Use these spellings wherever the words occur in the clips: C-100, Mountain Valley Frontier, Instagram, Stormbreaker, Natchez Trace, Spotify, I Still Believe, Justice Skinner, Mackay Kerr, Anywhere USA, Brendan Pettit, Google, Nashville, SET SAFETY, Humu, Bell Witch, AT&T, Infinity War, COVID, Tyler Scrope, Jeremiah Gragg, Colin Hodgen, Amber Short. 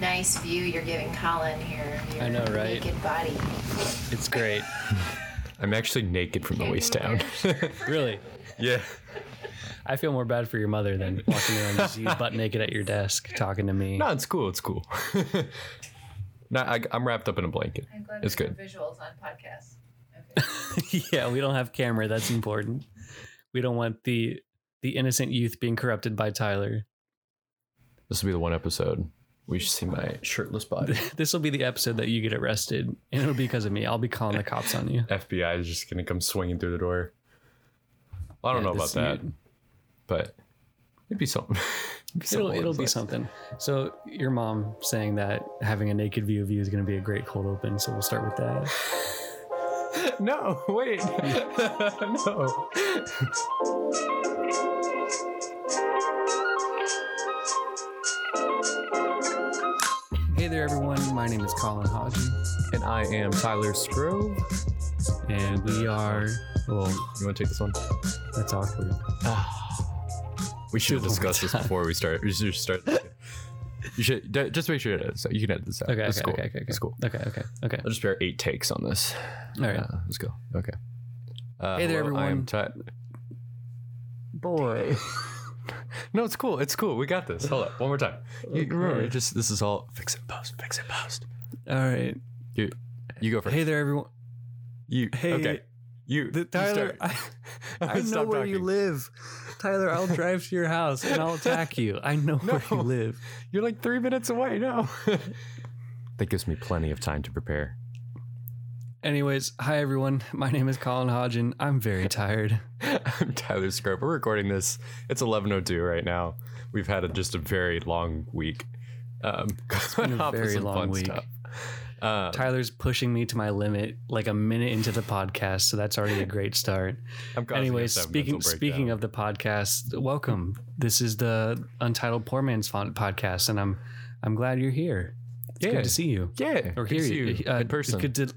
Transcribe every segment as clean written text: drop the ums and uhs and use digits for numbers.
nice view you're giving Colin here. Your I know, right? Naked body. It's great. I'm actually naked from the waist down. Really? Yeah. I feel more bad for your mother than walking around just you butt naked at your desk talking to me. No, it's cool. It's cool. No, I'm wrapped up in a blanket. I'm glad it's good. No visuals on podcasts. Okay. Yeah, we don't have camera. That's important. We don't want the innocent youth being corrupted by Tyler. This will be the one episode we should see my shirtless body. This will be the episode that you get arrested, and it'll be because of me. I'll be calling the cops on you. FBI is just gonna come swinging through the door. I don't know about that, but it'd be something. It'll be something. So your mom saying that having a naked view of you is gonna be a great cold open. So we'll start with that. No, wait. No. Hey there, everyone. My name is Colin Hodgen. And I am Tyler Scrope. And we are... Well, you want to take this one? That's awkward. We should have discussed this before we start. We should start. You should just make sure it is. So you can edit this out. Okay. It's cool. Okay. I'll just bear 8 takes on this. All right, let's go. Okay. Hey there, everyone. I am Boy. No, it's cool. We got this. Hold up. One more time. Okay. Remember, this is all fix and post. All right. You go first. Hey there, everyone. Okay. Tyler, I know where you live. Tyler, I'll drive to your house and I'll attack you. I know where you live. You're like 3 minutes away now. That gives me plenty of time to prepare. Anyways, hi everyone. My name is Colin Hodgen. I'm very tired. I'm Tyler Scrope. We're recording this. It's 11:02 right now. We've had just a very long week. It's been a very long week. Tyler's pushing me to my limit like a minute into the podcast, so that's already a great start. Anyways, speaking of the podcast, welcome. This is the Untitled Poor Man's Font podcast, and I'm glad you're here. It's good to see you. Yeah, or hear you in person. Good to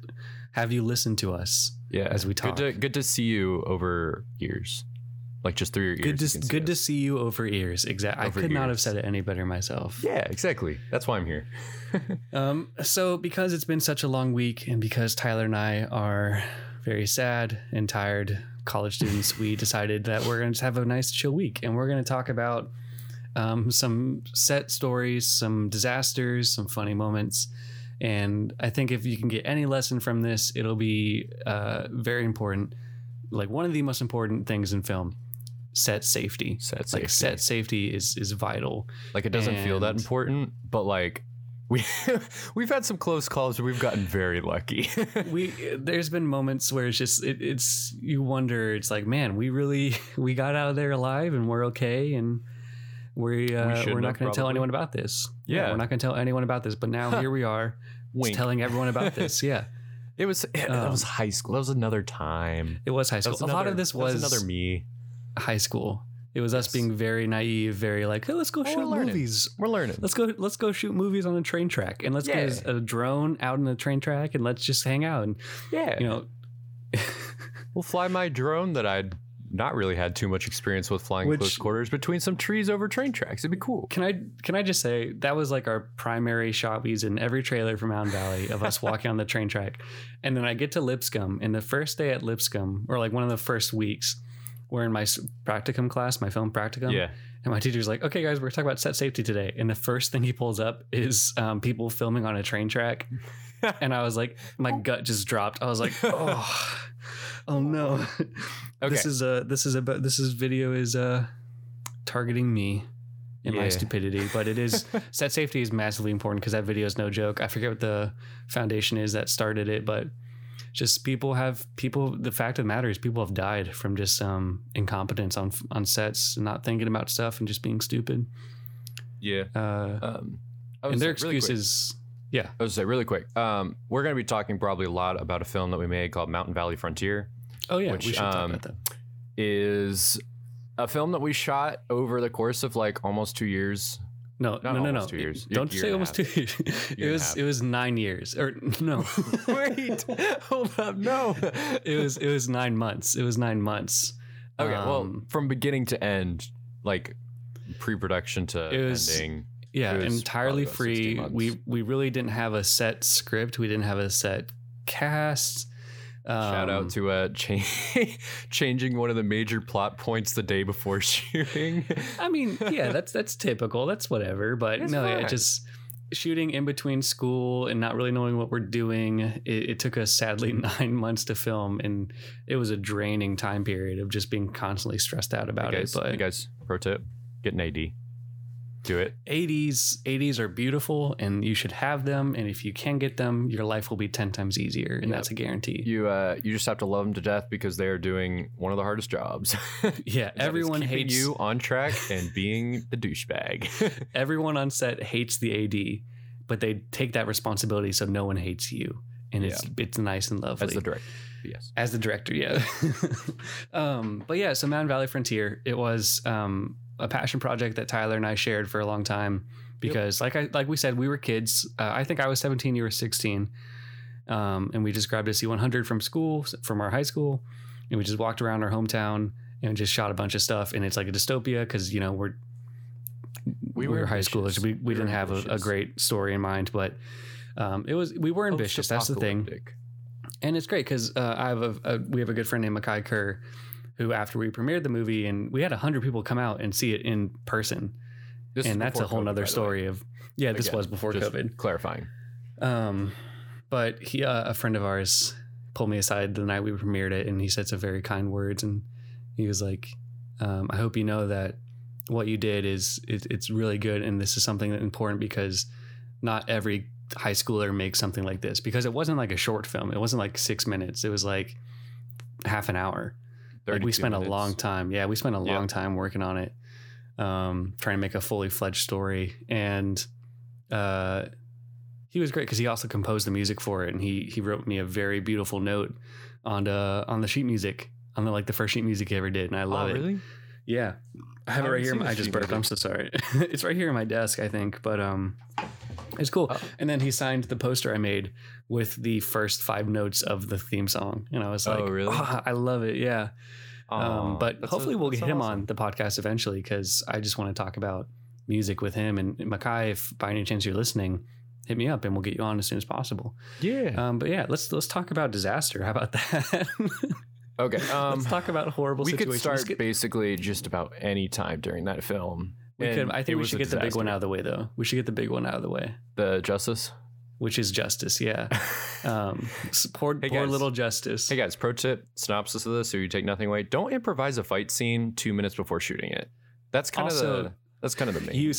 have you listen to us. Yeah, as we talk. Good to see you over ears, like just through your ears. Good to see you over ears. Exactly. I could not have said it any better myself. Yeah, exactly. That's why I'm here. So because it's been such a long week and because Tyler and I are very sad and tired college students, we decided that we're going to have a nice chill week and we're going to talk about some set stories, some disasters, some funny moments. And I think if you can get any lesson from this, it'll be very important. Like one of the most important things in film. Set safety. Like set safety is vital. Like it doesn't feel that important, but like we've had some close calls where we've gotten very lucky. There's been moments where it's just it's you wonder, it's like, man, we got out of there alive and we're okay and we're not going to tell anyone about this. Yeah, we're not going to tell anyone about this, but now here we are telling everyone about this. Yeah. That was high school. That was another time. It was high school. A lot of this was another me. High school. It was us being very naive, very like, hey, let's go shoot movies. We're learning. Let's go shoot movies on a train track, and let's get a drone out on the train track, and let's just hang out. And we'll fly my drone that I'd not really had too much experience with flying close quarters between some trees over train tracks. It'd be cool. Can I just say that was like our primary shot we's in every trailer from Mountain Valley of us walking on the train track, and then I get to Lipscomb, and the first day at Lipscomb, or like one of the first weeks. We're in my practicum class, my film practicum. Yeah. And my teacher's like, okay, guys, we're talking about set safety today. And the first thing he pulls up is people filming on a train track. And I was like, my gut just dropped. I was like, oh no. Okay. This video is targeting me and my stupidity. But it is, set safety is massively important because that video is no joke. I forget what the foundation is that started it, but... Just the fact of the matter is people have died from just incompetence on sets, not thinking about stuff and just being stupid. Yeah. And their excuses. Really I was going to say really quick. We're going to be talking probably a lot about a film that we made called Mountain Valley Frontier. Oh, yeah. Which, we should talk about that. Is a film that we shot over the course of like almost 2 years. No. 2 years. Don't say almost 2 years. It was 9 years. Or no. Wait. Hold up. No. It was 9 months. Okay, well, from beginning to end, like pre-production to ending. Yeah, entirely free. We really didn't have a set script. We didn't have a set cast. Shout out to changing one of the major plot points the day before shooting. I mean, yeah, that's typical. That's whatever. But it's no, yeah, just shooting in between school and not really knowing what we're doing. It took us sadly 9 months to film, and it was a draining time period of just being constantly stressed out about it. But hey guys, pro tip: get an AD. Do it. 80s are beautiful and you should have them. And if you can get them, your life will be 10 times easier. And that's a guarantee. You just have to love them to death because they are doing one of the hardest jobs. Yeah. Everyone hates you on track and being the douchebag. Everyone on set hates the AD, but they take that responsibility. So no one hates you. And it's nice and lovely. As the director. Yes. As the director. Yeah. But yeah, so Mountain Valley Frontier, it was, a passion project that Tyler and I shared for a long time because like we said, we were kids. I think I was 17, you were 16. And we just grabbed a C-100 from our high school. And we just walked around our hometown and just shot a bunch of stuff. And it's like a dystopia. Cause we were high schoolers. We didn't have a great story in mind, but, we were ambitious. That's the thing. And it's great. Cause, we have a good friend named Mackay Kerr, who after we premiered the movie and we had 100 people come out and see it in person. And that's a whole nother story of, this was before COVID. Clarifying. But he, a friend of ours pulled me aside the night we premiered it and he said some very kind words. And he was like, I hope you know that what you did it's really good. And this is something that's important because not every high schooler makes something like this, because it wasn't like a short film. It wasn't like 6 minutes. It was like half an hour. Like we spent a long time. Yeah, we spent a long time working on it, trying to make a fully fledged story. And he was great because he also composed the music for it. And he wrote me a very beautiful note on the sheet music, on the first sheet music he ever did. And I love it. Really? Yeah. I have it right here. I just burped. I'm so sorry. It's right here on my desk, I think. But it's cool. Oh. And then he signed the poster I made with the first 5 notes of the theme song. And I was like, oh, really? Oh, I love it. Yeah. But hopefully we'll get him on the podcast eventually because I just want to talk about music with him. And Mackay, if by any chance you're listening, hit me up and we'll get you on as soon as possible. Yeah. But yeah, let's talk about disaster. How about that? Okay. Let's talk about horrible situations. We could start basically just about any time during that film. I think we should get the big one out of the way, though. We should get the big one out of the way. The Justice? Which is Justice, yeah. Poor little Justice. Hey, guys, pro tip, synopsis of this, so you take nothing away. Don't improvise a fight scene 2 minutes before shooting it. That's kind of the... That's kind of the main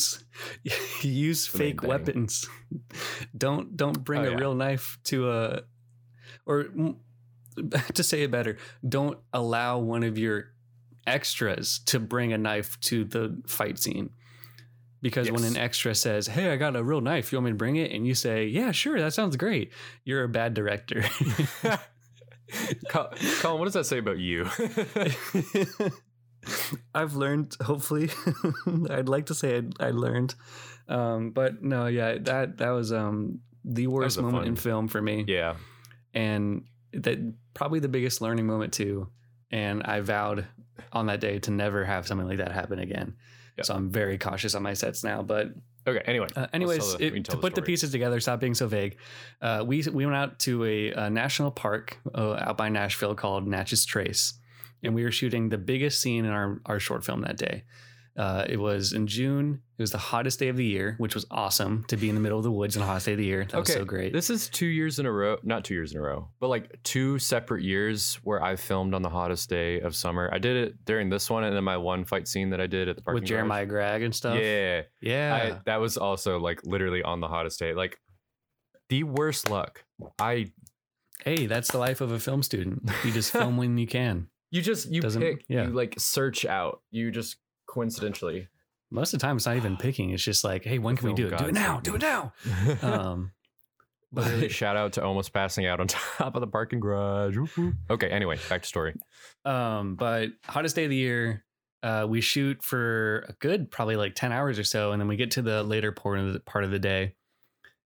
use fake weapons. Don't bring a real knife to a... Or to say it better, don't allow one of your extras to bring a knife to the fight scene, because when an extra says, hey, I got a real knife, you want me to bring it, and you say, yeah, sure, that sounds great, you're a bad director. Colin, what does that say about you? I've learned, hopefully. I'd like to say I learned, but no, yeah, that was the worst moment in film for me, and that probably the biggest learning moment too. And I vowed on that day to never have something like that happen again. Yep. So I'm very cautious on my sets now. But okay, anyway, to put the pieces together, stop being so vague. We went out to a national park out by Nashville called Natchez Trace, and we were shooting the biggest scene in our short film that day. It was in June. It was the hottest day of the year, which was awesome to be in the middle of the woods on the hottest day of the year. That was so great. This is 2 years in a row, not 2 years in a row, but like 2 separate years where I filmed on the hottest day of summer. I did it during this one. And then my one fight scene that I did at the park with Jeremiah Gragg and stuff. Yeah. Yeah. That was also like literally on the hottest day, like the worst luck. Hey, that's the life of a film student. You just film when you can. You like search out, you just, coincidentally, most of the time it's not even picking, it's just like, hey, when can we do it? God, do it now. Literally, shout out to almost passing out on top of the parking garage. Okay, anyway, back to story. But hottest day of the year, we shoot for a good probably like 10 hours or so, and then we get to the later part of the day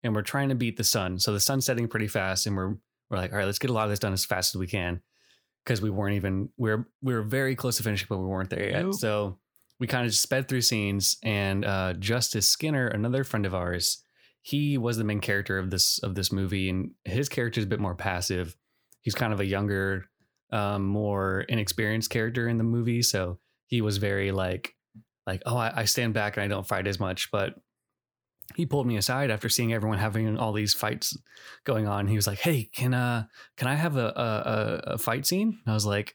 and we're trying to beat the sun. So the sun's setting pretty fast and we're like, all right, let's get a lot of this done as fast as we can, because we were very close to finishing, but we weren't there yet. So we kind of just sped through scenes, and Justice Skinner, another friend of ours, he was the main character of this movie, and his character is a bit more passive. He's kind of a younger, more inexperienced character in the movie, so he was very like, oh, I stand back and I don't fight as much. But he pulled me aside after seeing everyone having all these fights going on. He was like, hey, can I have a fight scene? And I was like,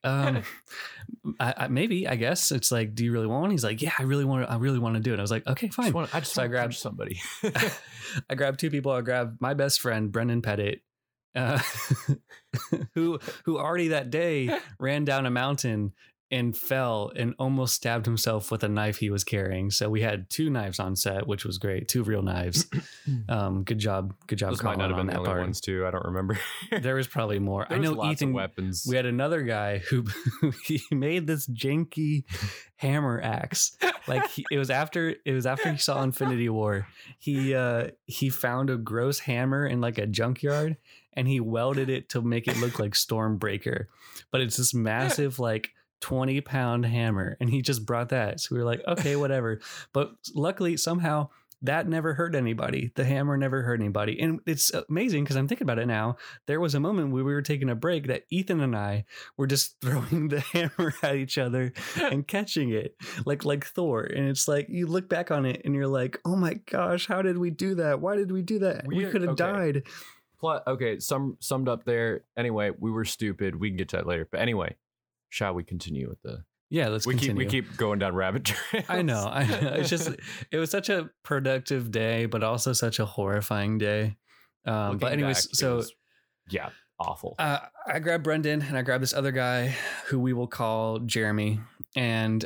maybe, I guess. It's like, do you really want one? He's like, yeah, I really want to do it. And I was like, okay, fine. I grabbed somebody. I grabbed two people. I grabbed my best friend, Brendan Pettit, who already that day ran down a mountain and fell and almost stabbed himself with a knife he was carrying. So we had two knives on set, which was great. Two real knives. Good job. Those Colin might not have been the only part. Ones too. I don't remember. There was probably more. There I know lots Ethan. Of weapons. We had another guy who he made this janky hammer axe. Like it was after he saw Infinity War. He found a gross hammer in like a junkyard, and he welded it to make it look like Stormbreaker. But it's this massive like 20-pound hammer, and he just brought that. So we were like, okay, whatever. But luckily, somehow, that never hurt anybody. The hammer never hurt anybody. And it's amazing because I'm thinking about it now. There was a moment where we were taking a break that Ethan and I were just throwing the hammer at each other and catching it like Thor. And it's like, you look back on it and you're like, oh my gosh, how did we do that? Why did we do that? We could have died. Plot, okay, summed up there. Anyway, we were stupid. We can get to that later. But anyway. Shall we continue with the... Yeah, let's continue. We keep going down rabbit trails. I know. It's just, it was such a productive day, but also such a horrifying day. But anyways, back, so... Was, yeah, awful. I grabbed Brendan and I grabbed this other guy who we will call Jeremy. And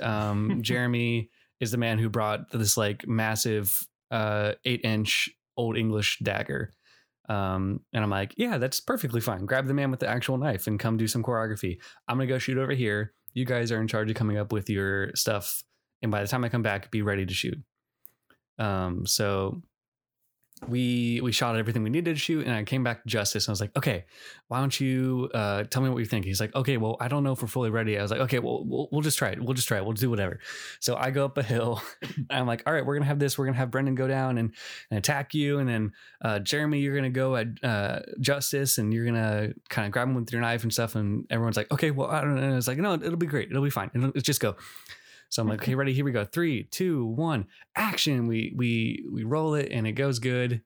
Jeremy is the man who brought this like massive 8-inch Old English dagger. And I'm like, yeah, that's perfectly fine. Grab the man with the actual knife and come do some choreography. I'm going to go shoot over here. You guys are in charge of coming up with your stuff. And by the time I come back, be ready to shoot. So we shot everything we needed to shoot. And I came back to Justice and I was like, okay, why don't you, tell me what you think? He's like, okay, well, I don't know if we're fully ready. I was like, okay, well, we'll just try it. We'll just try it. We'll do whatever. So I go up a hill and I'm like, all right, we're going to have this. We're going to have Brendan go down and attack you. And then, Jeremy, you're going to go at, Justice, and you're going to kind of grab him with your knife and stuff. And everyone's like, okay, well, I don't know. And it's like, no, it'll be great. It'll be fine. It'll just go. So I'm like, okay, ready? Here we go. 3, 2, 1, action. We roll it and it goes good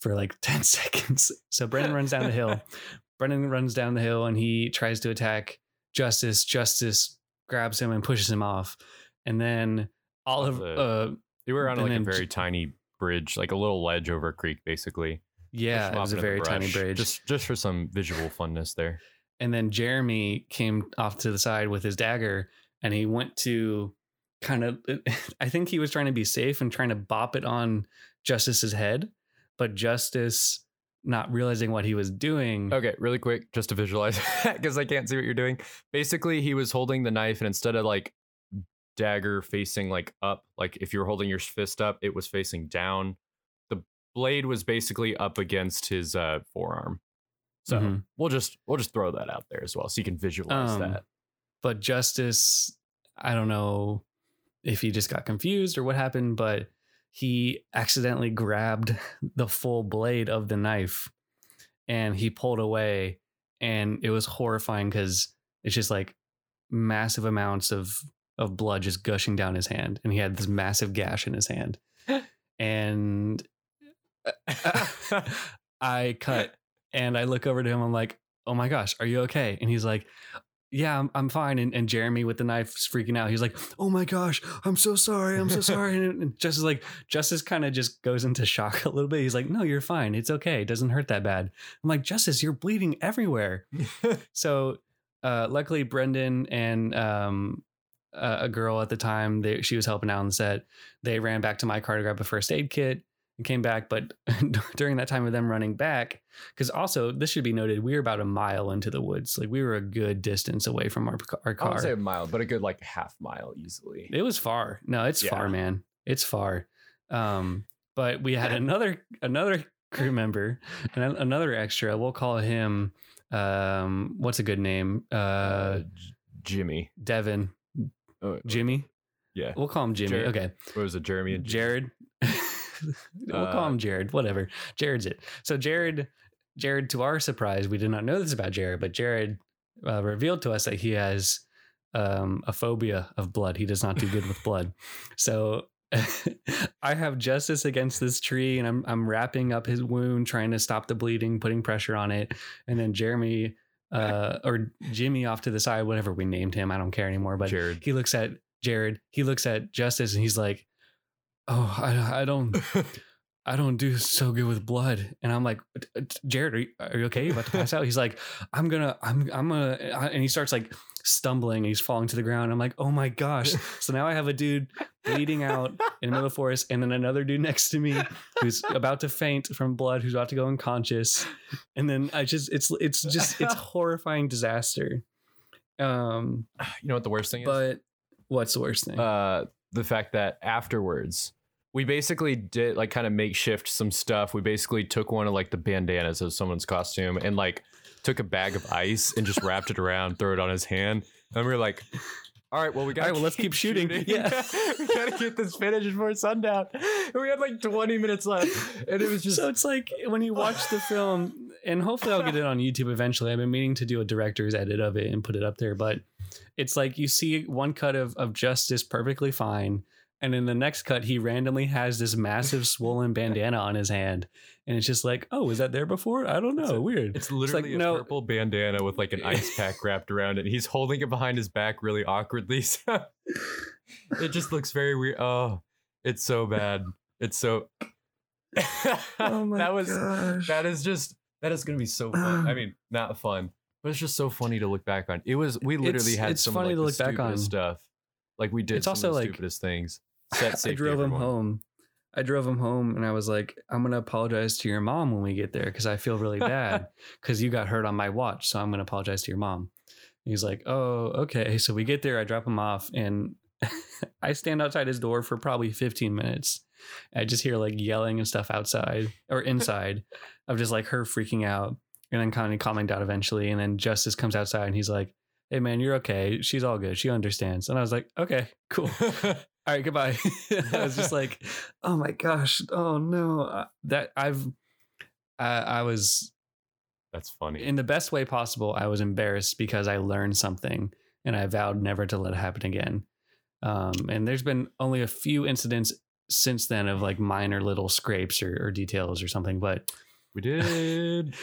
for like 10 seconds. So Brendan runs down the hill. And he tries to attack Justice. Justice grabs him and pushes him off. And then all of... They were on like a very tiny bridge, like a little ledge over a creek, basically. Yeah, it was a very tiny bridge. Just for some visual funness there. And then Jeremy came off to the side with his dagger. And he went to kind of, I think he was trying to be safe and trying to bop it on Justice's head, but Justice not realizing what he was doing. Okay, really quick, just to visualize that, because I can't see what you're doing. Basically, he was holding the knife, and instead of like dagger facing like up, like if you were holding your fist up, it was facing down. The blade was basically up against his forearm. So mm-hmm. we'll just throw that out there as well, so you can visualize that. But Justice, I don't know if he just got confused or what happened, but he accidentally grabbed the full blade of the knife and he pulled away, and it was horrifying because it's just like massive amounts of blood just gushing down his hand, and he had this massive gash in his hand. And I cut and I look over to him. I'm like, oh my gosh, are you okay? And he's like, yeah, I'm fine. And Jeremy with the knife is freaking out. He's like, oh my gosh, I'm so sorry. And Justice kind of just goes into shock a little bit. He's like, no, you're fine. It's okay. It doesn't hurt that bad. I'm like, Justice, you're bleeding everywhere. So luckily Brendan and a girl at the time, she was helping out on the set. They ran back to my car to grab a first aid kit and came back. But during that time of them running back, because also this should be noted, we were about a mile into the woods. Like we were a good distance away from our car. I would say a mile, but a good like half mile easily. It was far. No, it's far, man. It's far. But we had another crew member and another extra. We'll call him what's a good name? Jimmy. Devin. Jimmy. Yeah. We'll call him Jimmy. Jared. Okay. Or was it Jeremy and Jared? We'll call him Jared. Whatever. Jared's it. So Jared, to our surprise, we did not know this about Jared, but Jared revealed to us that he has a phobia of blood. He does not do good with blood. So I have Justice against this tree, and I'm wrapping up his wound, trying to stop the bleeding, putting pressure on it. And then Jeremy or Jimmy off to the side, whatever we named him, I don't care anymore. But Jared. He looks at Jared. He looks at Justice, and he's like, "Oh, I don't do so good with blood." And I'm like, "Jared, are you okay? You about to pass out?" He's like, I'm gonna, and he starts like stumbling and he's falling to the ground. I'm like, oh my gosh. So now I have a dude bleeding out in the middle of the forest, and then another dude next to me who's about to faint from blood, who's about to go unconscious. And then it's horrifying disaster. You know what the worst thing is? But what's the worst thing? The fact that afterwards, we basically did like kind of makeshift some stuff. We basically took one of like the bandanas of someone's costume and like took a bag of ice and just wrapped it around, threw it on his hand. And we were like, all right, well, let's keep shooting. Yeah. We got to get this finished before sundown. And we had like 20 minutes left. And it was just. So it's like when you watch the film, and hopefully I'll get it on YouTube eventually. I've been meaning to do a director's edit of it and put it up there. But it's like you see one cut of Justice perfectly fine. And in the next cut, he randomly has this massive swollen bandana on his hand. And it's just like, oh, is that there before? I don't know. Weird. It's literally like, purple bandana with like an ice pack wrapped around it. He's holding it behind his back really awkwardly. So it just looks very weird. Oh, it's so bad. It's so. Oh my gosh. That is going to be so fun. I mean, not fun, but it's just so funny to look back on. It's some funny like, to look back on stuff. Like we did it's some also of the like, stupidest things. Set safety, I drove everyone. Him home. I drove him home and I was like, I'm going to apologize to your mom when we get there because I feel really bad because you got hurt on my watch. So I'm going to apologize to your mom. And he's like, oh, okay. So we get there. I drop him off and I stand outside his door for probably 15 minutes. I just hear like yelling and stuff outside or inside of just like her freaking out and then kind of calming down eventually. And then Justice comes outside and he's like, hey, man, you're okay. She's all good. She understands. And I was like, okay, cool. All right, goodbye. I was just like, oh, my gosh. Oh, no. That's funny. In the best way possible, I was embarrassed because I learned something and I vowed never to let it happen again. And there's been only a few incidents since then of like minor little scrapes or details or something. But we did.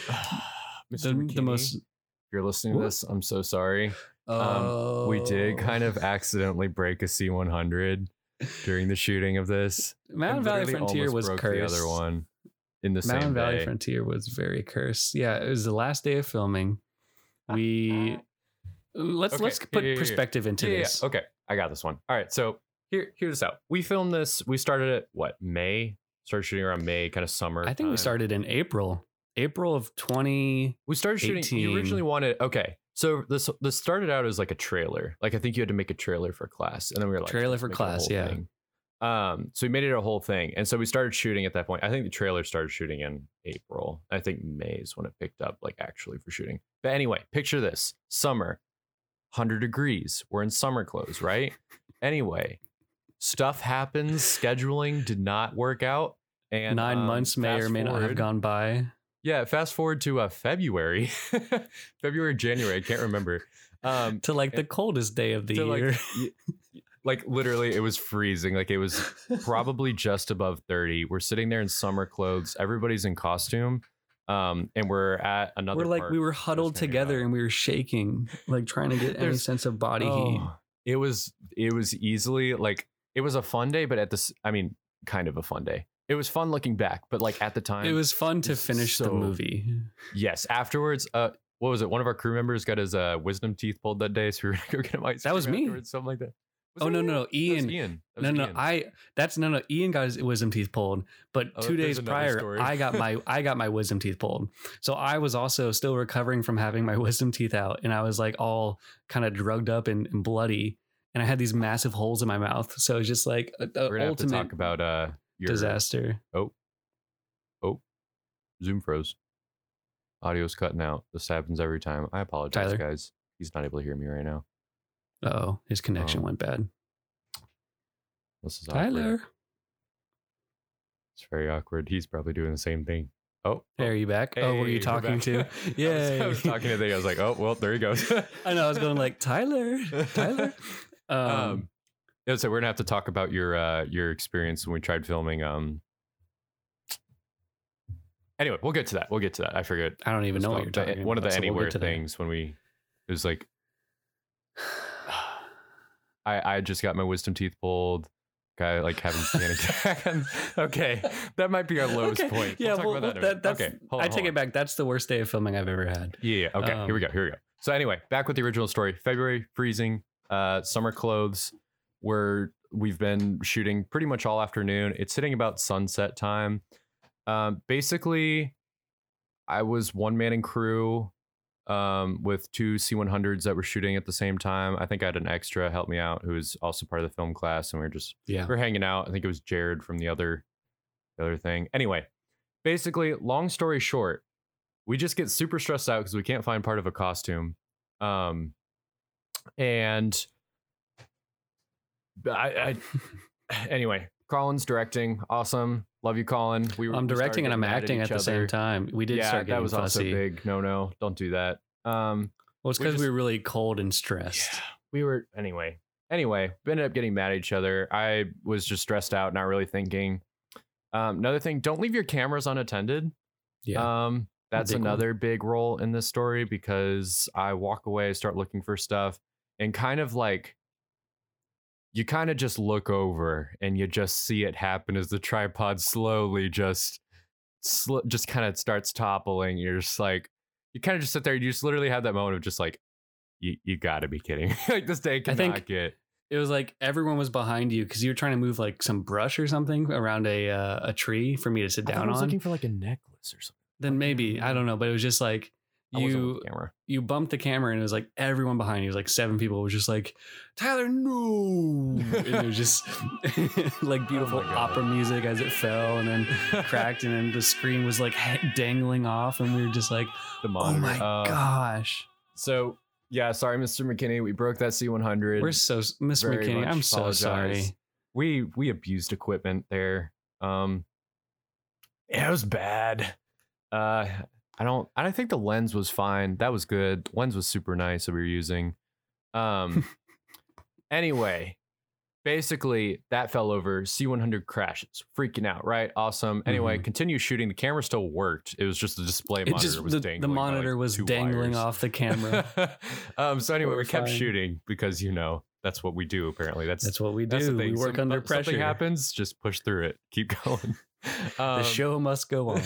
the most. If you're listening to this, I'm so sorry. We did kind of accidentally break a C-100 during the shooting of this. Mountain Valley Frontier was cursed. The other one in the Mountain Valley Frontier was very cursed. Yeah, it was the last day of filming. We let's put perspective into this. Yeah. Okay, I got this one. All right, so hear this out. We filmed this. We started at May. Started shooting around May, kind of summer. I think we started in April. April of 2018. We started shooting. You originally wanted. Okay. So this started out as like a trailer. Like I think you had to make a trailer for class. And then we were like. Trailer for class. Yeah. Thing. So we made it a whole thing. And so we started shooting at that point. I think the trailer started shooting in April. I think May is when it picked up like actually for shooting. But anyway, picture this summer, 100 degrees. We're in summer clothes, right? Anyway, stuff happens. Scheduling did not work out. And 9 months may or may not have gone by. Yeah, fast forward to February, January, I can't remember. To like the coldest day of the year. Like literally it was freezing. Like it was probably just above 30. We're sitting there in summer clothes. Everybody's in costume. And we're at another. We're like, we were huddled together and we were shaking, like trying to get any sense of body heat. It was easily like, it was a fun day, but kind of a fun day. It was fun looking back, but like at the time, it was fun to finish the movie. Yes. Afterwards, what was it? One of our crew members got his wisdom teeth pulled that day, so we were gonna go get him ice. That was me. Something like that. No, Ian. Ian got his wisdom teeth pulled, but 2 days prior, I got my wisdom teeth pulled. So I was also still recovering from having my wisdom teeth out, and I was like all kind of drugged up and bloody, and I had these massive holes in my mouth. So it's just like we're gonna have to talk about disaster. Zoom froze. Audio's cutting out. This happens every time. I apologize, Tyler. Guys. He's not able to hear me right now. His connection went bad. This is Tyler. Awkward. It's very awkward. He's probably doing the same thing. Oh, there you back. Hey, oh, were you talking to? Yeah, I was talking to the. I was like, oh, well, there he goes. I know. I was going like Tyler. Yeah, so we're gonna have to talk about your experience when we tried filming. Anyway, we'll get to that. I forget. I don't even know what you're talking about. One of the anywhere things when we, it was like, I just got my wisdom teeth pulled. I like having panic attack. Okay, that might be our lowest point. Yeah, I take it back. That's the worst day of filming I've ever had. Yeah. Okay. Here we go. So anyway, back with the original story. February, freezing. Summer clothes. We've been shooting pretty much all afternoon. It's hitting about sunset time. Basically, I was one man and crew with two C-100s that were shooting at the same time. I think I had an extra help me out who was also part of the film class, and we were hanging out. I think it was Jared from the other thing. Anyway, basically, long story short, we just get super stressed out because we can't find part of a costume. And anyway, Colin's directing. Awesome. Love you, Colin. I'm directing and I'm acting at the same time. We did start getting fussy. Yeah, that was also big. No, don't do that. Well, it's because we were really cold and stressed. Yeah, we were. Anyway, we ended up getting mad at each other. I was just stressed out, not really thinking. Another thing, don't leave your cameras unattended. Yeah. That's another big role in this story because I walk away, start looking for stuff, and kind of like, you kind of just look over and you just see it happen as the tripod slowly just kind of starts toppling. You're just like, you kind of just sit there. You just literally have that moment of just like, you got to be kidding. Like this day cannot get. It was like everyone was behind you because you were trying to move like some brush or something around a tree for me to sit down on. I was looking for like a necklace or something. Then maybe, I don't know, but it was just like, you bumped the camera and it was like everyone behind you. It was like seven people. It was just like, Tyler, no. And it was just like beautiful opera music as it fell and then cracked. And then the screen was like dangling off. And we were just like, the monitor. Oh my gosh. So, yeah, sorry, Mr. McKinney. We broke that C-100. We're so, Mr. McKinney, I'm so sorry. We abused equipment there. It was bad. I think the lens was fine. That was good. Lens was super nice that we were using. Anyway, basically that fell over. C-100 crashes. Freaking out, right? Awesome. Anyway, continue shooting. The camera still worked. It was just the display monitor was dangling. The monitor was dangling off the camera. So anyway, we kept shooting because that's what we do. Apparently, that's what we do. That's we work under pressure. Something happens, just push through it. Keep going. The show must go on.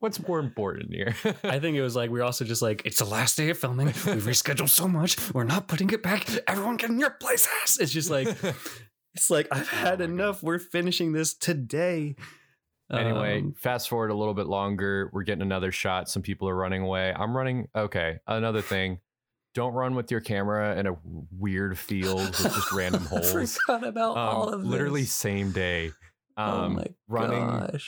What's more important here? I think it was like we're also just like, it's the last day of filming, we've rescheduled so much, we're not putting it back, everyone get in your places. It's just like I've had enough. God. We're finishing this today. Anyway, fast forward a little bit longer, we're getting another shot, some people are running away, I'm running. Okay, another thing, don't run with your camera in a weird field with just random holes. I forgot about all of this. Literally same day. Running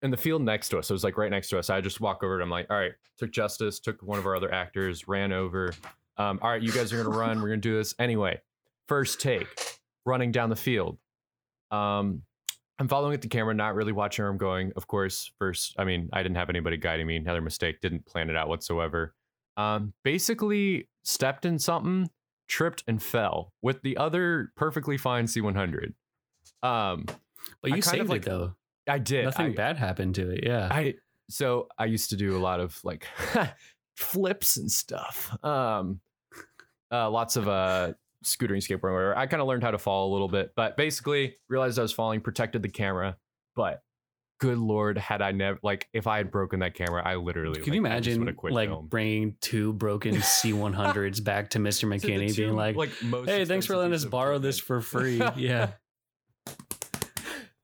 in the field next to us. It was like right next to us. I just walk over and I'm like, all right, took Justice, took one of our other actors, ran over. All right, you guys are going to run. We're going to do this. Anyway, first take, running down the field. I'm following at the camera, not really watching where I'm going. Of course, first, I didn't have anybody guiding me. Another mistake, didn't plan it out whatsoever. Basically stepped in something, tripped and fell with the other perfectly fine C-100. But you saved it though. I did. Nothing bad happened to it. Yeah. So I used to do a lot of like flips and stuff. Lots of scootering, skateboarding, whatever. I kind of learned how to fall a little bit, but basically realized I was falling, protected the camera. But good Lord, had I never, like, if I had broken that camera, I literally could you imagine like film. Bringing two broken C-100s back to Mr. McKinney, being like hey, thanks for letting us borrow this for free. Yeah.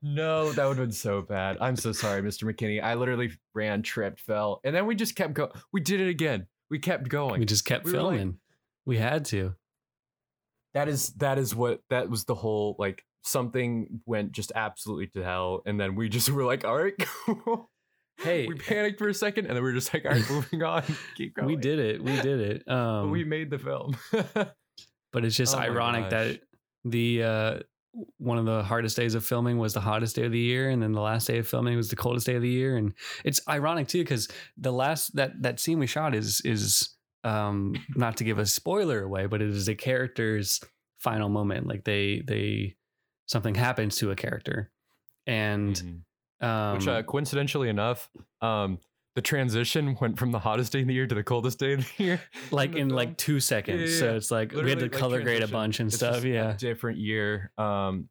No, that would have been so bad. I'm so sorry, Mr. McKinney. I literally ran, tripped, fell, and then we just kept going. We did it again. We kept going. We just kept filming. Like, we had to. That was the whole, like, something went just absolutely to hell, and then we just were like, all right, cool. Hey. We panicked for a second, and then we were just like, all right, moving on. Keep going. We did it. We made the film. But it's just ironic that the one of the hardest days of filming was the hottest day of the year. And then the last day of filming was the coldest day of the year. And it's ironic too, because the last, that scene we shot is not to give a spoiler away, but it is a character's final moment. Like they something happens to a character, and which coincidentally enough, the transition went from the hottest day of the year to the coldest day of the year, like in like 2 seconds. Yeah. So it's like literally, we had to color grade a bunch and stuff. Yeah. A different year.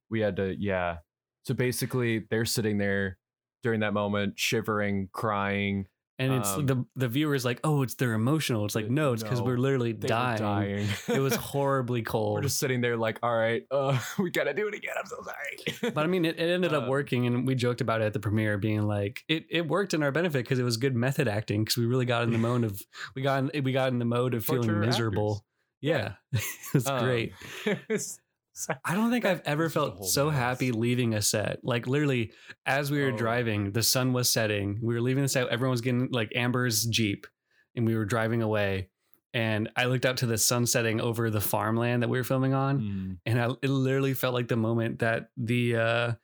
We had to, yeah. So basically they're sitting there during that moment, shivering, crying. And it's the viewer's like, oh, it's they're emotional. It's like, no, it's because we're literally dying. It was horribly cold. We're just sitting there like, all right, we got to do it again. I'm so sorry. But I mean, it ended up working. And we joked about it at the premiere being like, it worked in our benefit because it was good method acting, because we really got in the mode of we got in the mode of feeling miserable. Actors. Yeah, it was great. I don't think I've ever felt so happy leaving a set. Like literally as we were driving, the sun was setting, we were leaving the set. Everyone was getting like Amber's Jeep and we were driving away. And I looked up to the sun setting over the farmland that we were filming on. And it literally felt like the moment that the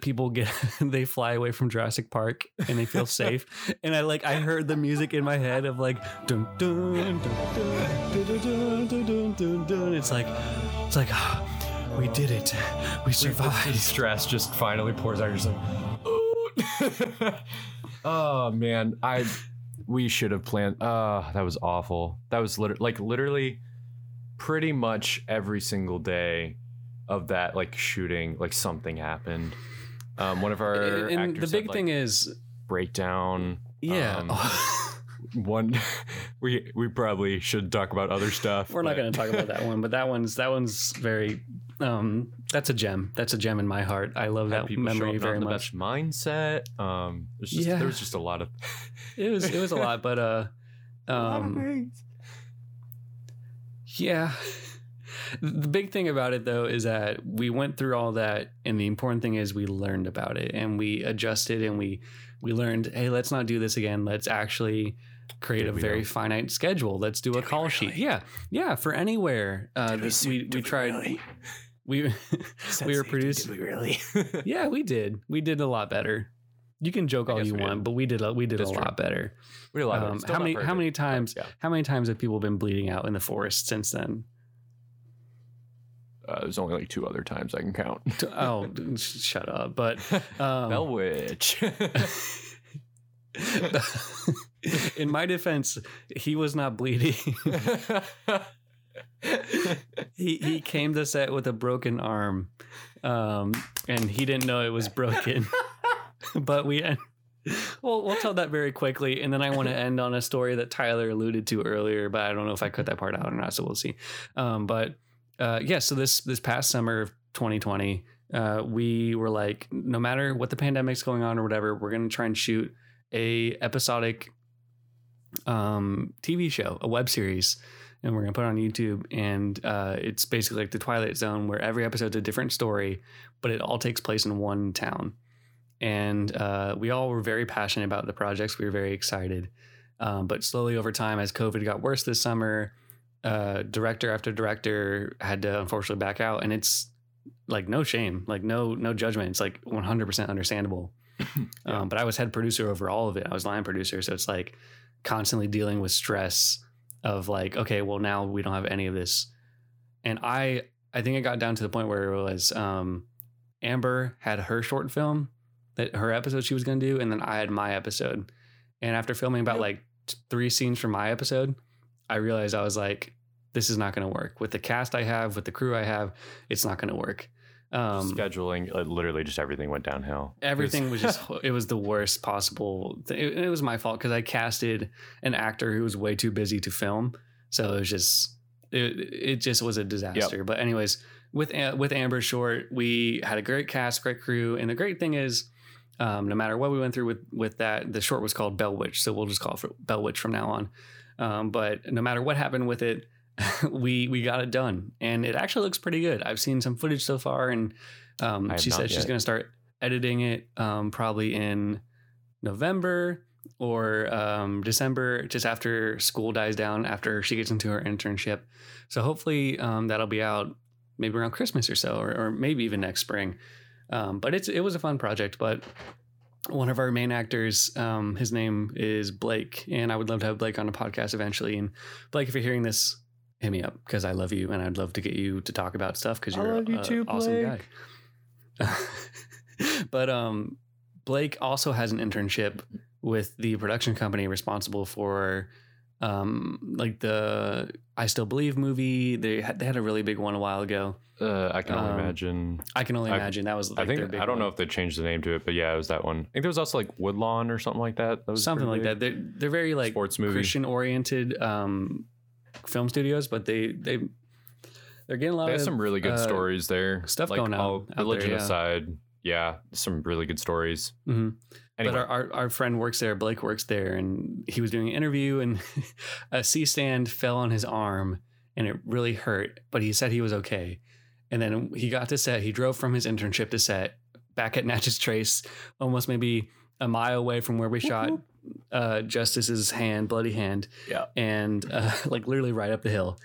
people get, they fly away from Jurassic Park and they feel safe. And I heard the music in my head of like, dun, dun, dun, dun, dun, dun, dun, dun, dun. It's like, we did it. We survived. Stress just finally pours out. You're just like, oh man, we should have planned. That was awful. That was literally pretty much every single day of that like shooting, like something happened. One of our and the big thing is breakdown. Yeah. One we probably should talk about other stuff. We're not going to talk about that one, but that one's very that's a gem in my heart. I love that memory very much. The best mindset. There was just a lot of it was a lot, but a lot of things. Yeah. The big thing about it though is that we went through all that, and the important thing is we learned about it and we adjusted and we learned, hey, let's not do this again. Let's actually create finite schedule. Let's do a call sheet. Yeah, for anywhere. We were producing. Did we really? Yeah, we did. We did a lot better. You can joke all you want, but we did a lot better. We did a lot better. How many times have people been bleeding out in the forest since then? There's only like 2 other times I can count. Oh, shut up. But Bell Witch. In my defense, he was not bleeding. He came to set with a broken arm, and he didn't know it was broken. But we'll tell that very quickly. And then I want to end on a story that Tyler alluded to earlier, but I don't know if I cut that part out or not. So we'll see. So this past summer of 2020, we were like, no matter what the pandemic's going on or whatever, we're going to try and shoot a episodic TV show, a web series, and we're going to put it on YouTube. And it's basically like the Twilight Zone, where every episode's a different story, but it all takes place in one town. And we all were very passionate about the projects. We were very excited. But slowly over time, as COVID got worse this summer, director after director had to unfortunately back out, and it's like no shame, like no judgment. It's like 100% understandable. Yeah. But I was head producer over all of it. I was line producer. So it's like constantly dealing with stress of like, okay, well now we don't have any of this. And I think it got down to the point where it was, Amber had her short film, that her episode she was going to do. And then I had my episode. And after filming about like 3 scenes from my episode, I realized I was like, this is not going to work with the cast I have, with the crew I have. It's not going to work. Scheduling, literally just everything went downhill. Everything was just, it was the worst possible thing. It was my fault because I casted an actor who was way too busy to film. So it was just, it just was a disaster. Yep. But anyways, with Amber Short, we had a great cast, great crew. And the great thing is, no matter what we went through with that, the short was called Bell Witch. So we'll just call it Bell Witch from now on. But no matter what happened with it, we got it done, and it actually looks pretty good. I've seen some footage so far, and she said she's going to start editing it probably in November or December, just after school dies down, after she gets into her internship. So hopefully that'll be out maybe around Christmas or so, or maybe even next spring. But it was a fun project. But one of our main actors, his name is Blake, and I would love to have Blake on a podcast eventually. And Blake, if you're hearing this, hit me up, because I love you and I'd love to get you to talk about stuff, because you're an awesome guy. But Blake also has an internship with the production company responsible for like the I Still Believe movie. They had a really big one a while ago. I Can Only Imagine. I Can Only Imagine. That was like, I think, their big, I don't know if they changed the name to it, but yeah, it was that one. I think there was also like Woodlawn or something like that. Something like that. They're very like sports movie, Christian oriented film studios, but they're getting a lot of, they have some really good stories there. Stuff like going on. Religion there, yeah. Aside. Yeah, some really good stories. Mm-hmm. Anyway. But our friend works there, Blake works there, and he was doing an interview and a C-stand fell on his arm and it really hurt, but he said he was okay. And then he got to set, he drove from his internship to set back at Natchez Trace, almost maybe a mile away from where we shot Justice's hand, bloody hand. Yeah. And like literally right up the hill.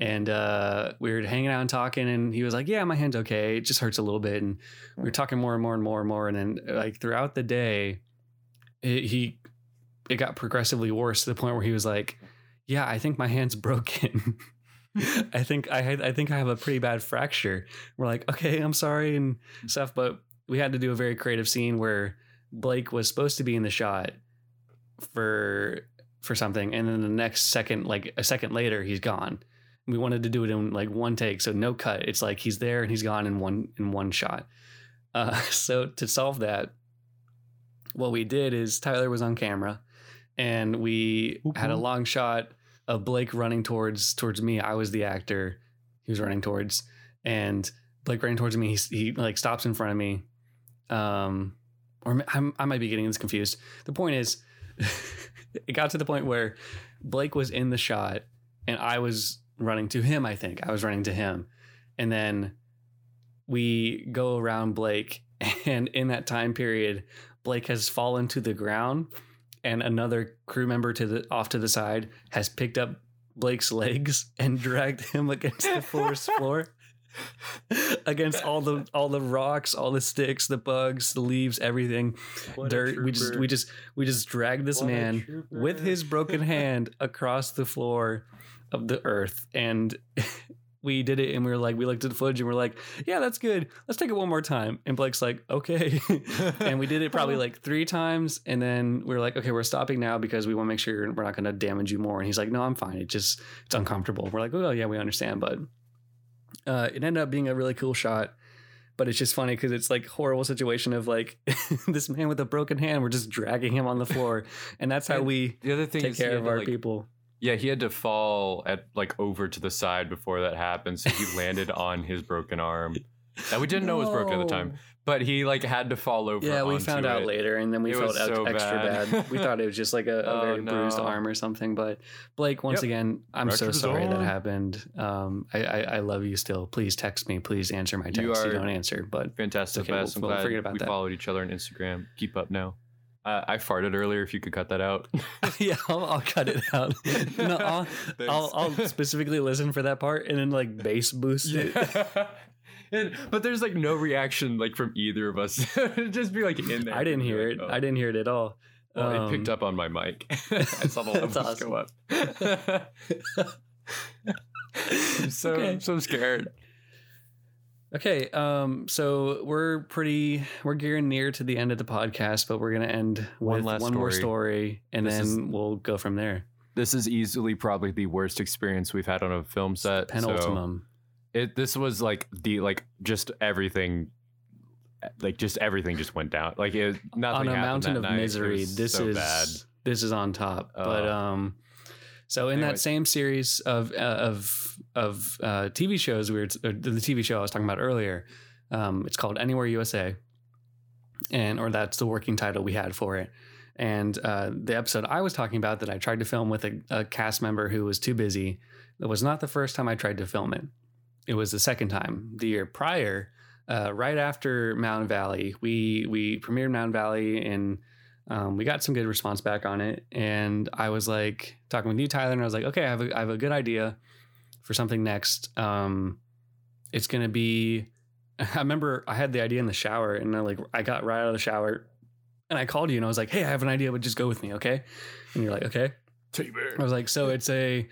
And we were hanging out and talking, and he was like, yeah, my hand's okay. It just hurts a little bit. And we were talking more. And then like throughout the day, it got progressively worse to the point where he was like, yeah, I think my hand's broken. I think I have a pretty bad fracture. We're like, okay, I'm sorry and stuff. But we had to do a very creative scene where Blake was supposed to be in the shot for something. And then the next second, like a second later, he's gone. We wanted to do it in like one take, so no cut. It's like he's there and he's gone in one shot. So to solve that, what we did is Tyler was on camera, and we had a long shot of Blake running towards me. I was the actor. He was running towards, and Blake running towards me. He like stops in front of me. Or I might be getting this confused. The point is, it got to the point where Blake was in the shot, and I was running to him. I think I was running to him, and then we go around Blake, and in that time period Blake has fallen to the ground, and another crew member off to the side has picked up Blake's legs and dragged him against the forest floor, against all the rocks, all the sticks, the bugs, the leaves, everything, dirt. We just dragged this man with his broken hand across the floor of the earth, and we did it, and we looked at the footage and we're like, yeah, that's good, let's take it one more time. And Blake's like, okay. And we did it probably like 3 times, and then we were like, okay, we're stopping now because we want to make sure we're not going to damage you more. And he's like, no, I'm fine, it's uncomfortable. We're like, well, yeah, we understand. But it ended up being a really cool shot. But it's just funny because it's like horrible situation of like this man with a broken hand, we're just dragging him on the floor. And that's how we the other thing take care of our people. Yeah, he had to fall at like over to the side before that happened, so he landed on his broken arm that we didn't know was broken at the time. But he like had to fall over. Yeah, we found out later, and then we felt extra bad. We thought it was just like a very bruised arm or something. But Blake, once again, I'm so sorry that happened. I love you still. Please text me. Please answer my text. You don't answer, but fantastic. Okay, I'm glad we followed each other on Instagram. Keep up now. I farted earlier. If you could cut that out. Yeah, I'll cut it out. No, I'll specifically listen for that part and then like bass boost it. But there's like no reaction like from either of us. Just be like in there. I didn't hear it. Oh. I didn't hear it at all. Well, it picked up on my mic. I saw the levels go up. I'm so scared. Okay, so we're gearing near to the end of the podcast, but we're going to end with one more story, and then we'll go from there. This is easily probably the worst experience we've had on a film set. Penultimum. So this was like everything just went down. Like nothing happened. On a mountain of misery, this is bad. This is on top. But so in that same series of TV shows, the TV show I was talking about earlier, it's called Anywhere USA, or that's the working title we had for it. And the episode I was talking about that I tried to film with a cast member who was too busy, it was not the first time I tried to film it. It was the second time. The year prior, right after Mountain Valley, we premiered Mountain Valley, and we got some good response back on it. And I was like talking with you, Tyler, and I was like, okay, I have a good idea for something next. It's going to be, I remember I had the idea in the shower, and I got right out of the shower and I called you and I was like, hey, I have an idea, but just go with me. Okay. And you're like, okay. I was like, so it's a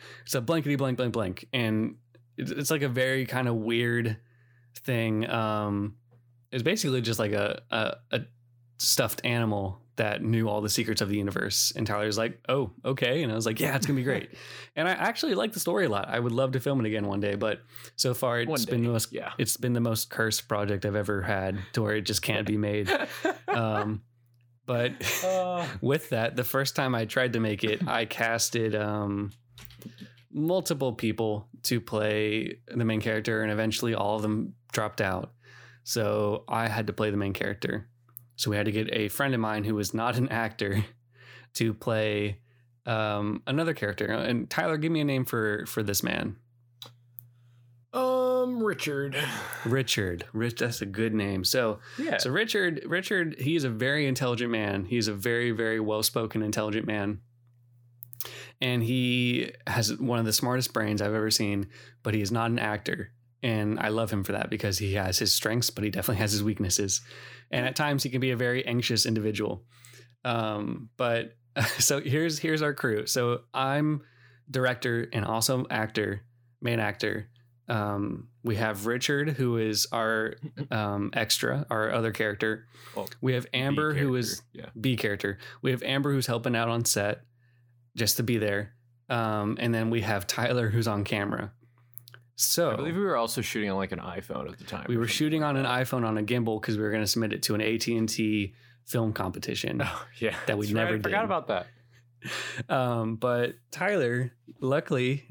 blankety blank, blank, blank. And it's like a very kind of weird thing. It's basically just like a stuffed animal that knew all the secrets of the universe. And Tyler's like, oh, okay. And I was like, yeah, it's gonna be great. And I actually like the story a lot. I would love to film it again one day, but so far it's been the most cursed project I've ever had, to where it just can't be made. But with that, the first time I tried to make it, I casted multiple people to play the main character, and eventually all of them dropped out. So I had to play the main character. So we had to get a friend of mine who was not an actor to play another character. And Tyler, give me a name for this man. Richard. That's a good name. So yeah. So Richard, he's a very intelligent man. He's a very, very well-spoken, intelligent man. And he has one of the smartest brains I've ever seen, but he is not an actor. And I love him for that, because he has his strengths, but he definitely has his weaknesses. And at times he can be a very anxious individual. But so here's our crew. So I'm director and also actor, main actor. We have Richard, who is our extra, our other character. Well, we have Amber, who is B character. We have Amber, who's helping out on set just to be there. And then we have Tyler, who's on camera. So I believe we were also shooting on an iPhone at the time. We were shooting on an iPhone on a gimbal, because we were going to submit it to an AT&T film competition. Oh, yeah, that we never did. I forgot about that. But Tyler, luckily,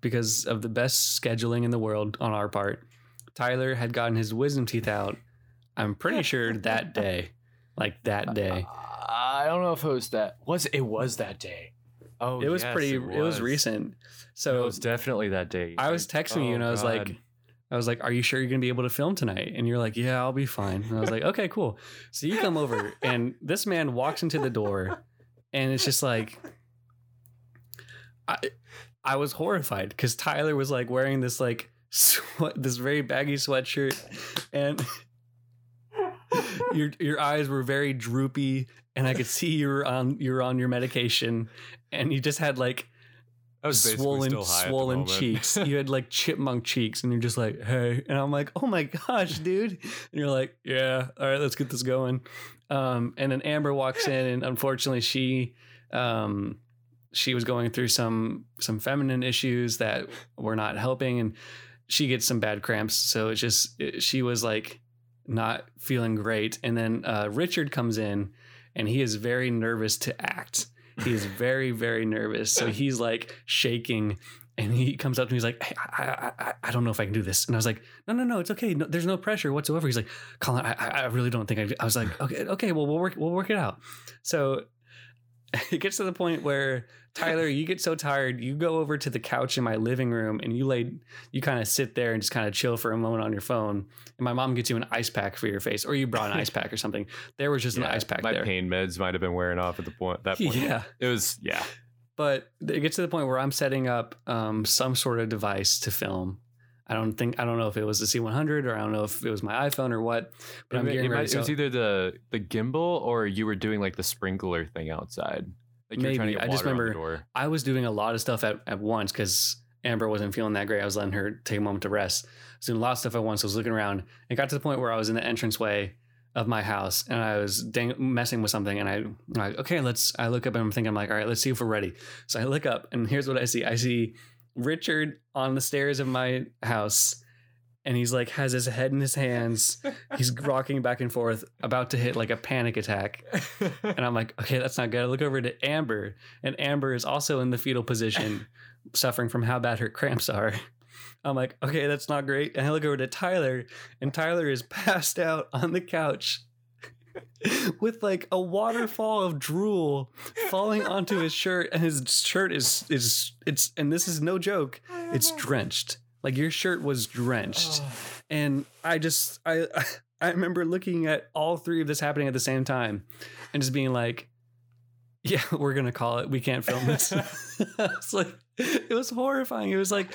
because of the best scheduling in the world on our part, Tyler had gotten his wisdom teeth out. I'm pretty sure that day. I don't know if it was that. It was that day. Oh, it was it was recent. So it was definitely that day. I was texting you and I was like, are you sure you're going to be able to film tonight? And you're like, yeah, I'll be fine. And I was like, okay, cool. So you come over and this man walks into the door, and it's just like, I was horrified, because Tyler was wearing this this very baggy sweatshirt, and your eyes were very droopy, and I could see you're on your medication, and you just had swollen cheeks. You had chipmunk cheeks, and you're just like, hey. And I'm like, oh my gosh, dude. And you're like, yeah, all right, let's get this going. And then Amber walks in, and unfortunately she was going through some feminine issues that were not helping, and she gets some bad cramps. So it's just, she was not feeling great. And then Richard comes in, and he is very nervous to act. He is very, very nervous. So he's shaking, and he comes up to me. He's like, hey, I don't know if I can do this. And I was like, no, it's okay. No, there's no pressure whatsoever. He's like, Colin, I really don't think I do. I was like, okay. Well, we'll work it out. So it gets to the point where Tyler, you get so tired, you go over to the couch in my living room, and you kind of sit there and just kind of chill for a moment on your phone. And my mom gets you an ice pack for your face, or you brought an ice pack or something. There was just an ice pack. My pain meds might've been wearing off at that point. Yeah, it was. Yeah. But it gets to the point where I'm setting up some sort of device to film. I don't know if it was the C100, or I don't know if it was my iPhone or what, but it was either the gimbal, or you were doing the sprinkler thing outside. Maybe. You're trying to get water. I just remember on the door. I was doing a lot of stuff at once, because Amber wasn't feeling that great. I was letting her take a moment to rest. I was doing a lot of stuff at once. I was looking around. It got to the point where I was in the entranceway of my house, and I was messing with something, and I'm like, okay, I look up, and I'm thinking, all right, let's see if we're ready. So I look up, and here's what I see. I see Richard on the stairs of my house, and he's has his head in his hands. He's rocking back and forth, about to hit a panic attack. And I'm like, okay, that's not good. I look over to Amber, and Amber is also in the fetal position, suffering from how bad her cramps are. I'm like, okay, that's not great. And I look over to Tyler, and Tyler is passed out on the couch with a waterfall of drool falling onto his shirt, and his shirt is and this is no joke, it's drenched. Your shirt was drenched. Oh. And I remember looking at all three of this happening at the same time, and just being like, Yeah, we're going to call it. We can't film this. It's like, it was horrifying. It was like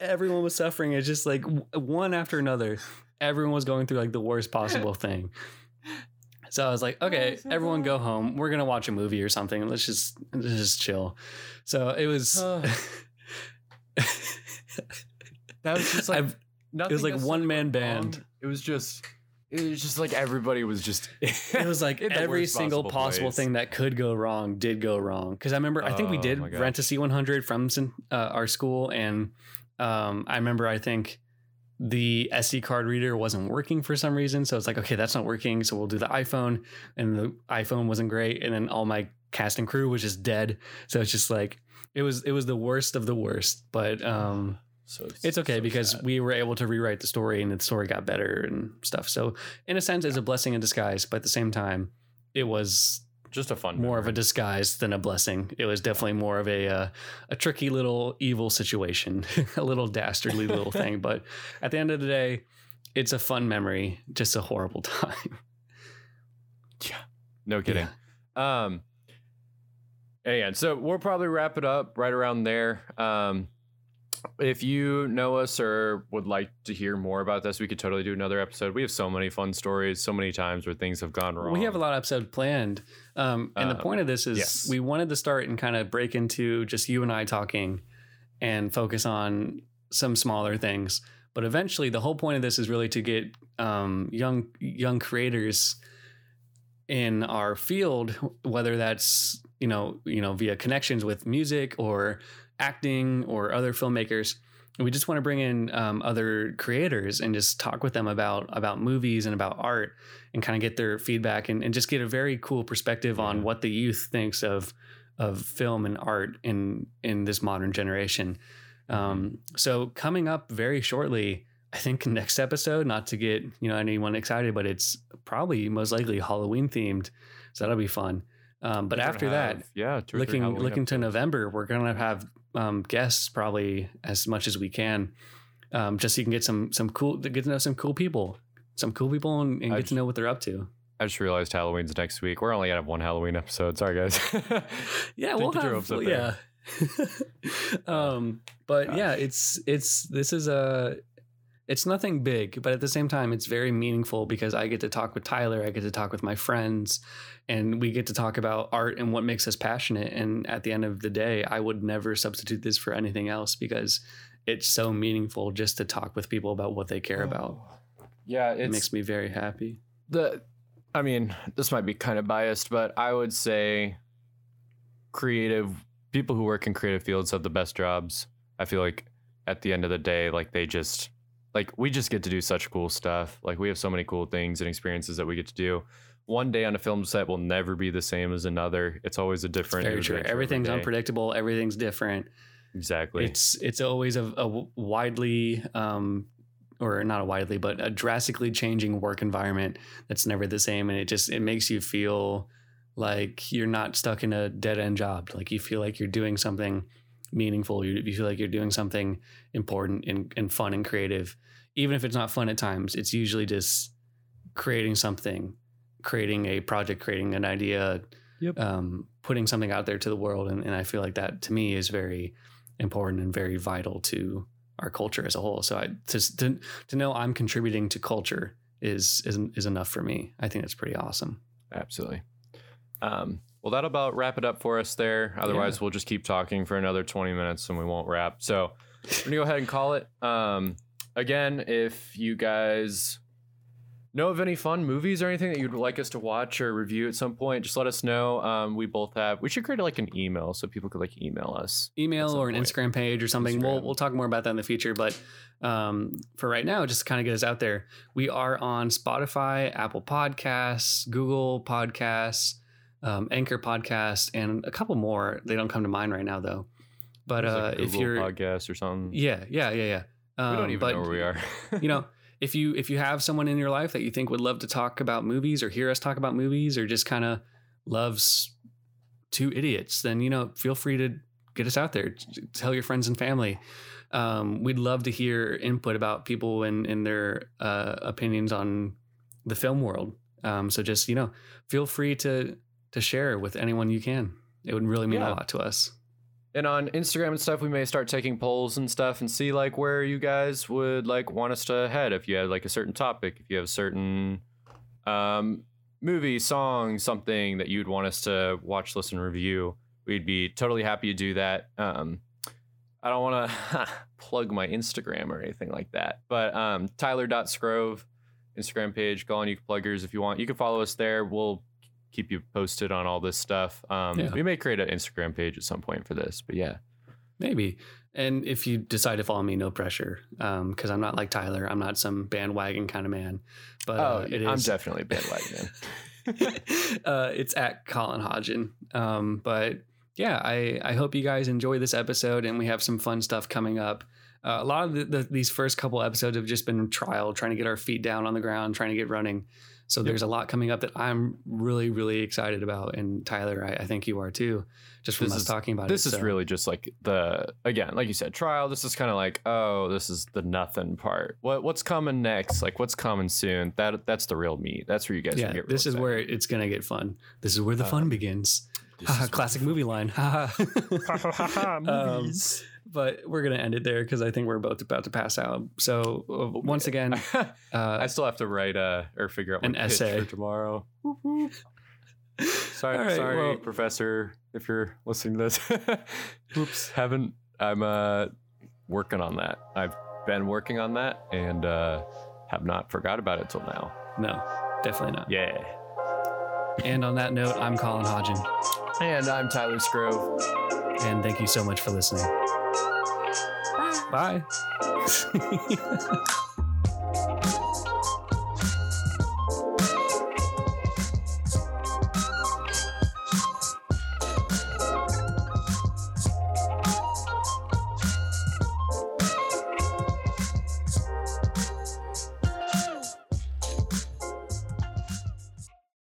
everyone was suffering. It's just like one after another. Everyone was going through like the worst possible thing. So I was like, okay, everyone go home. We're going to watch a movie or something. Let's just chill. So it was. That was just like nothing. It was like one man band. It was just like everybody was just. It was like every single possible thing that could go wrong did go wrong. Because I remember, I think we did rent a C100 from our school, and I remember, I think the SD card reader wasn't working for some reason. So it's like, okay, that's not working. So we'll do the iPhone, and the iPhone wasn't great. And then all my cast and crew was just dead. So it's just like it was the worst of the worst. But so it's okay, so because sad. We were able to rewrite the story, and the story got better and stuff. So in a sense, it's a blessing in disguise. But at the same time, it was just a fun, more memory. Of a disguise than a blessing. It was definitely more of a tricky little evil situation, a little dastardly little thing. But at the end of the day, it's a fun memory, just a horrible time. Yeah, no kidding. Yeah. And so we'll probably wrap it up right around there. If you know us or would like to hear more about this, we could totally do another episode. We have so many fun stories, so many times where things have gone wrong. We have a lot of episodes planned. And the point of this is we wanted to start and kind of break into just you and I talking and focus on some smaller things. But eventually the whole point of this is really to get young creators in our field, whether that's, you know, via connections with music or acting or other filmmakers. We just want to bring in other creators and just talk with them about movies and about art, and kind of get their feedback and just get a very cool perspective on what the youth thinks of film and art in this modern generation. So coming up very shortly, I think next episode, not to get anyone excited, but it's probably most likely Halloween themed, so that'll be fun. But after that, looking to November, we're going to have guests probably as much as we can, just so you can get get to know some cool people and get to know what they're up to. I just realized Halloween's next week. We're only going to have one Halloween episode. Sorry, guys. Yeah, we'll have. Yeah. But gosh. Yeah, it's nothing big, but at the same time, it's very meaningful because I get to talk with Tyler. I get to talk with my friends, and we get to talk about art and what makes us passionate. And at the end of the day, I would never substitute this for anything else because it's so meaningful just to talk with people about what they care about. Yeah. It makes me very happy. This might be kind of biased, but I would say people who work in creative fields have the best jobs. I feel like at the end of the day, we just get to do such cool stuff. Like, we have so many cool things and experiences that we get to do. One day on a film set will never be the same as another. It's always a different. It's very true. Everything's unpredictable. Everything's different. Exactly. It's always a drastically changing work environment that's never the same. And it makes you feel like you're not stuck in a dead end job. Like, you feel like you're doing something meaningful. You feel like you're doing something important and fun and creative. Even if it's not fun at times, it's usually just creating something, creating a project, creating an idea, putting something out there to the world. And I feel like that, to me, is very important and very vital to our culture as a whole. So to know I'm contributing to culture is enough for me. I think that's pretty awesome. Absolutely. Well, that'll about wrap it up for us there. Otherwise, we'll just keep talking for another 20 minutes and we won't wrap. So I'm going to go ahead and call it. Again, if you guys know of any fun movies or anything that you'd like us to watch or review at some point, just let us know. We should create like an email so people could like email us. Email or an Instagram page or something. We'll talk more about that in the future. But for right now, just to kind of get us out there, we are on Spotify, Apple Podcasts, Google Podcasts, Anchor Podcast, and a couple more. They don't come to mind right now though, but like if you're podcast or something, we don't even know where we are. If you have someone in your life that you think would love to talk about movies or hear us talk about movies, or just kind of loves two idiots, then feel free to get us out there. Tell your friends and family. We'd love to hear input about people and their opinions on the film world. So just feel free to to share with anyone you can. It would really mean a lot to us. And on Instagram and stuff, we may start taking polls and stuff and see like where you guys would like want us to head. If you have like a certain topic, if you have a certain movie, song, something that you'd want us to watch, listen, review, we'd be totally happy to do that. I don't want to plug my Instagram or anything like that, but Tyler.Scrove Instagram page. Colin, you can plug yours if you want. You can follow us there. We'll keep you posted on all this stuff. We may create an Instagram page at some point for this, but yeah, maybe. And if you decide to follow me, no pressure, because I'm not like Tyler. I'm not some bandwagon kind of man, but I'm definitely a bandwagon. It's at Colin Hodgen. But yeah, I hope you guys enjoy this episode, and we have some fun stuff coming up. A lot of these first couple episodes have just been trial, trying to get our feet down on the ground, trying to get running. So there's a lot coming up that I'm really, really excited about. And Tyler, I think you are too, just from us talking about it. This is really just like like you said, trial. This is kind of like, oh, this is the nothing part. What's coming next? Like what's coming soon? That's the real meat. That's where you guys can get real. This is where it's going to get fun. This is where the fun begins. Classic movie line. Movies. But we're going to end it there because I think we're both about to pass out. So once again, I still have to write or figure out an essay for tomorrow. Sorry, well, Professor, if you're listening to this. Oops, I'm working on that. I've been working on that and have not forgot about it till now. No, definitely not. Yeah. And on that note, I'm Colin Hodgen. And I'm Tyler Scrope. And thank you so much for listening. Bye.